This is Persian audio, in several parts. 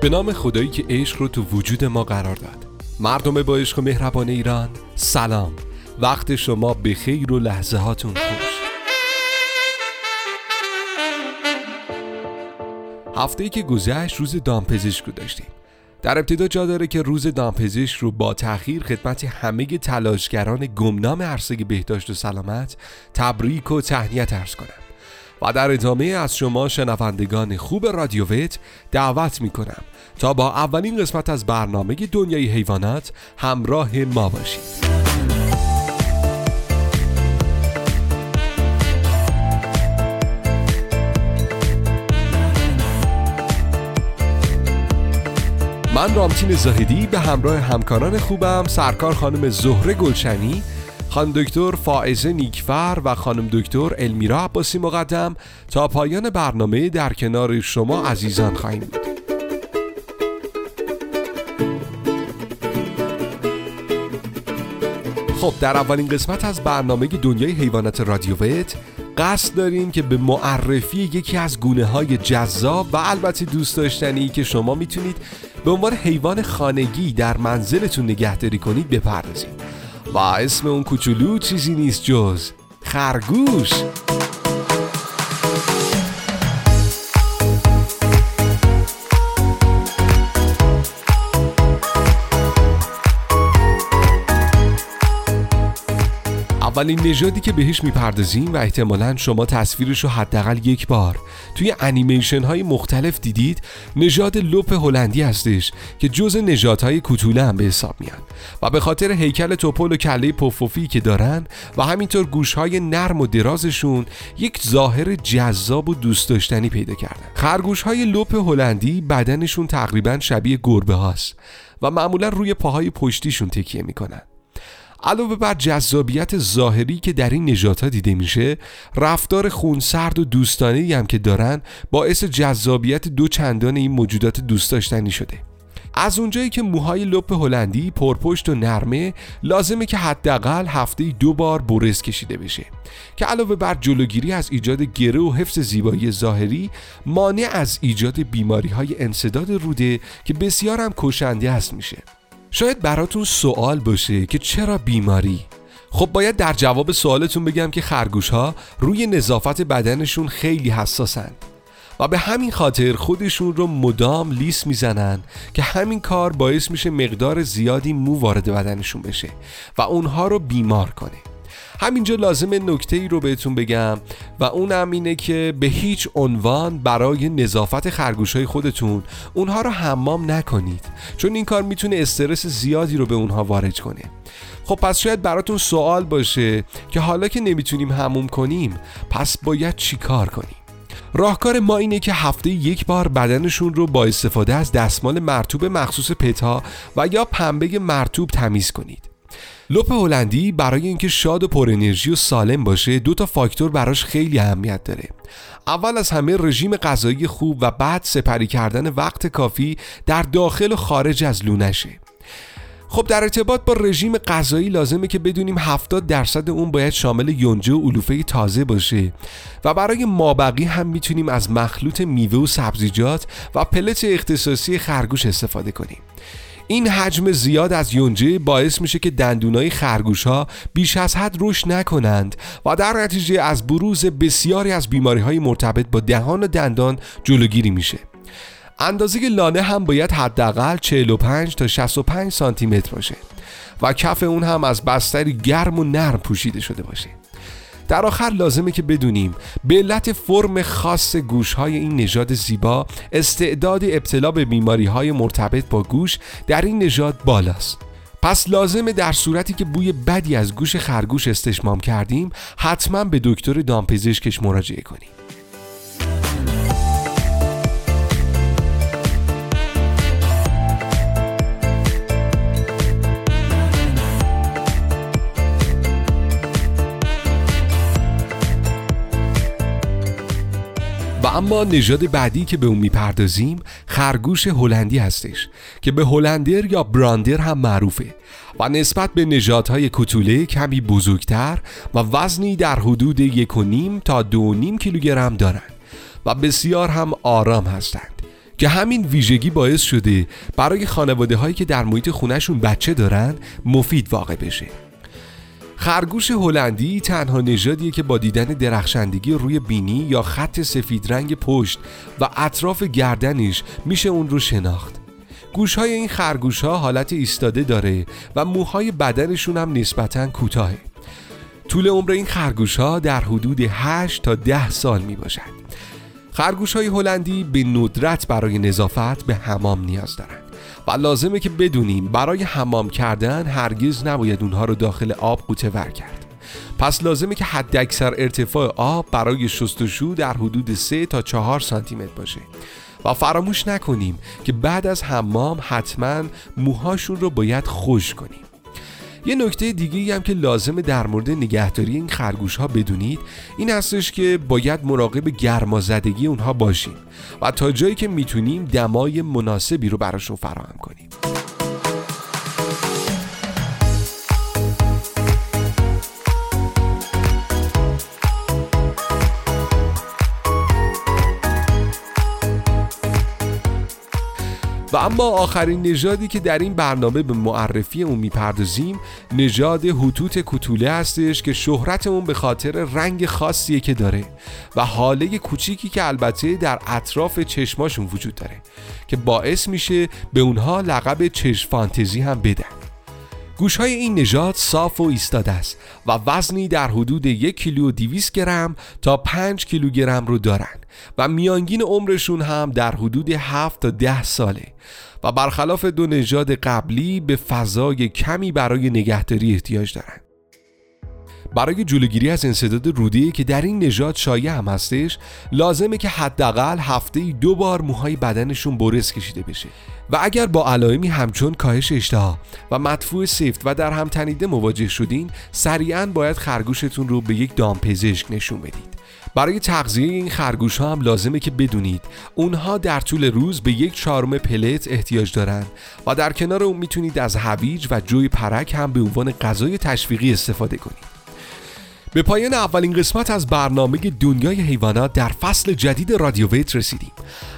به نام خدایی که عشق رو تو وجود ما قرار داد. مردم با عشق و مهربان ایران، سلام. وقت شما بخیر و لحظه هاتون خوش. هفته‌ای که گذشت روز دامپزشک رو داشتیم. در ابتدا جا داره که روز دامپزشک رو با تأخیر خدمت همه تلاشگران گمنام عرصه بهداشت و سلامت تبریک و تهنیت عرض کنم و در ادامه از شما شنوندگان خوب رادیو وت دعوت میکنم تا با اولین قسمت از برنامه دنیای حیوانات همراه ما باشید. من رامین زاهدی به همراه همکاران خوبم سرکار خانم زهره گلشنی، خانم دکتر فائزه نیکفر و خانم دکتر المیرا عباسی مقدم تا پایان برنامه در کنار شما عزیزان خواهیم بود. خب در اولین قسمت از برنامه دنیای حیوانات رادیو وت قصد داریم که به معرفی یکی از گونه‌های جذاب و البته دوست داشتنی که شما میتونید به عنوان حیوان خانگی در منزلتون نگهداری کنید بپردازیم و اسم اون کوچولو چیزی نیست جز خرگوش. اولین نژادی که بهش میپردازیم و احتمالاً شما تصویرش رو حداقل یک بار توی انیمیشن های مختلف دیدید، نژاد لوپ هلندی هستش که جزء نژادهای کوتوله هم به حساب میان و به خاطر هیکل توپل و کله پفوفی که دارن و همینطور گوشهای نرم و درازشون یک ظاهر جذاب و دوست داشتنی پیدا کردن. خرگوشهای لوپ هلندی بدنشون تقریباً شبیه گربه هاست و معمولاً روی پاهای پشتیشون تکیه میکنن. علاوه بر جذابیت ظاهری که در این نژادها دیده میشه، رفتار خونسرد و دوستانه‌ای هم که دارن باعث جذابیت دو چندان این موجودات دوست داشتنی شده. از اونجایی که موهای لوپ هلندی پرپشت و نرمه، لازمه که حداقل هفته‌ای 2 بار برس کشیده بشه که علاوه بر جلوگیری از ایجاد گره و حفظ زیبایی ظاهری، مانع از ایجاد بیماری‌های انسداد روده که بسیار هم کشنده هست میشه. شاید براتون سوال باشه که چرا بیماری؟ خب باید در جواب سوالتون بگم که خرگوش‌ها روی نظافت بدنشون خیلی حساسن و به همین خاطر خودشون رو مدام لیس میزنن که همین کار باعث میشه مقدار زیادی مو وارد بدنشون بشه و اونها رو بیمار کنه. همینجا لازم نکته‌ای رو بهتون بگم و اونم اینه که به هیچ عنوان برای نظافت خرگوش‌های خودتون اونها رو حمام نکنید، چون این کار میتونه استرس زیادی رو به اونها وارد کنه. خب پس شاید براتون سوال باشه که حالا که نمیتونیم حموم کنیم پس باید چی کار کنیم؟ راهکار ما اینه که هفته 1 بار بدنشون رو با استفاده از دستمال مرطوب مخصوص پت‌ها و یا پنبه مرطوب تمیز کنید. لوپ هلندی برای اینکه شاد و پر انرژی و سالم باشه 2 تا فاکتور براش خیلی اهمیت داره. اول از همه رژیم غذایی خوب و بعد سپری کردن وقت کافی در داخل و خارج از لونشه. خب در ارتباط با رژیم غذایی لازمه که بدونیم 70% اون باید شامل یونجه و علوفه تازه باشه و برای مابقی هم میتونیم از مخلوط میوه و سبزیجات و پلت اختصاصی خرگوش استفاده کنیم. این حجم زیاد از یونجه باعث میشه که دندونای خرگوش‌ها بیش از حد رشد نکنند و در نتیجه از بروز بسیاری از بیماری‌های مرتبط با دهان و دندان جلوگیری میشه. اندازه لانه هم باید حداقل 45 تا 65 سانتی متر باشه و کف اون هم از بستری گرم و نرم پوشیده شده باشه. در آخر لازمه که بدونیم به علت فرم خاص گوش‌های این نژاد زیبا استعداد ابتلا به بیماری‌های مرتبط با گوش در این نژاد بالاست. پس لازمه در صورتی که بوی بدی از گوش خرگوش استشمام کردیم حتما به دکتر دامپزشکش مراجعه کنیم. و اما نژاد بعدی که به اون میپردازیم خرگوش هلندی هستش که به هلندر یا براندر هم معروفه و نسبت به نژادهای کوتوله کمی بزرگتر و وزنی در حدود 1.5 تا 2.5 کیلوگرم دارن و بسیار هم آرام هستند که همین ویژگی باعث شده برای خانواده‌هایی که در محیط خونه‌شون بچه دارن مفید واقع بشه. خرگوش هلندی تنها نژادیه که با دیدن درخشندگی روی بینی یا خط سفید رنگ پشت و اطراف گردنش میشه اون رو شناخت. گوش‌های این خرگوش‌ها حالت ایستاده داره و موهای بدنشون هم نسبتاً کوتاهه. طول عمر این خرگوش‌ها در حدود 8 تا 10 سال میباشد. خرگوش‌های هلندی به ندرت برای نظافت به حمام نیاز دارند و لازمه که بدونیم برای حمام کردن هرگز نباید اونها رو داخل آب قوطه ور کرد. پس لازمه که حد اکثر ارتفاع آب برای شستشو در حدود 3 تا 4 سانتیمتر باشه. و فراموش نکنیم که بعد از حمام حتما موهاشون رو باید خشک کنیم. یه نکته دیگه‌ای هم که لازمه در مورد نگهداری این خرگوش‌ها بدونید این هستش که باید مراقب گرمازدگی اونها باشیم و تا جایی که میتونیم دمای مناسبی رو براشون فراهم کنیم. و اما آخرین نژادی که در این برنامه به معرفی اون میپردازیم نژاد هوتوت کوتوله هستش که شهرت اون به خاطر رنگ خاصیه که داره و حاله کوچیکی که البته در اطراف چشماشون وجود داره که باعث میشه به اونها لقب چشم فانتزی هم بدن. گوشهای این نژاد صاف و ایستاده است و وزنی در حدود 1 کیلو و 200 گرم تا 5 کیلوگرم رو دارن و میانگین عمرشون هم در حدود 7 تا 10 ساله و برخلاف دو نژاد قبلی به فضای کمی برای نگهداری احتیاج دارن. برای جلوگیری از انسداد روده که در این نژاد شایع هم هستش لازمه که حداقل هفته‌ای 2 بار موهای بدنشون برس کشیده بشه و اگر با علائمی همچون کاهش اشتها و مدفوع سفت و در هم تنیده مواجه شدین سریعاً باید خرگوشتون رو به یک دامپزشک نشون بدید. برای تغذیه این خرگوش‌ها هم لازمه که بدونید اونها در طول روز به 1/4 پلت احتیاج دارن و در کنار اون میتونید از هویج و جوی پرک هم به عنوان غذای تشویقی استفاده کنید. به پایان اولین قسمت از برنامه دنیای حیوانات در فصل جدید رادیو ویت رسیدیم.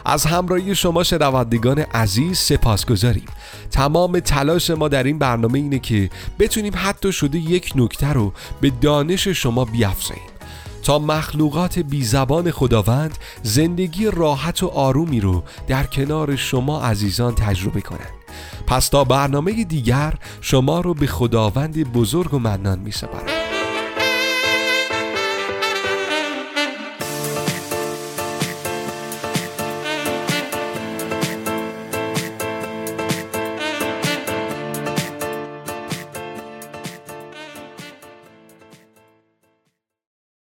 از همراهی شما شنوندگان عزیز سپاسگزاریم. تمام تلاش ما در این برنامه اینه که بتونیم حتی شده یک نکته رو به دانش شما بیفزاییم تا مخلوقات بی زبان خداوند زندگی راحت و آرومی رو در کنار شما عزیزان تجربه کنند. پس تا برنامه دیگر شما رو به خداوند بزرگ و منان می‌سپارم.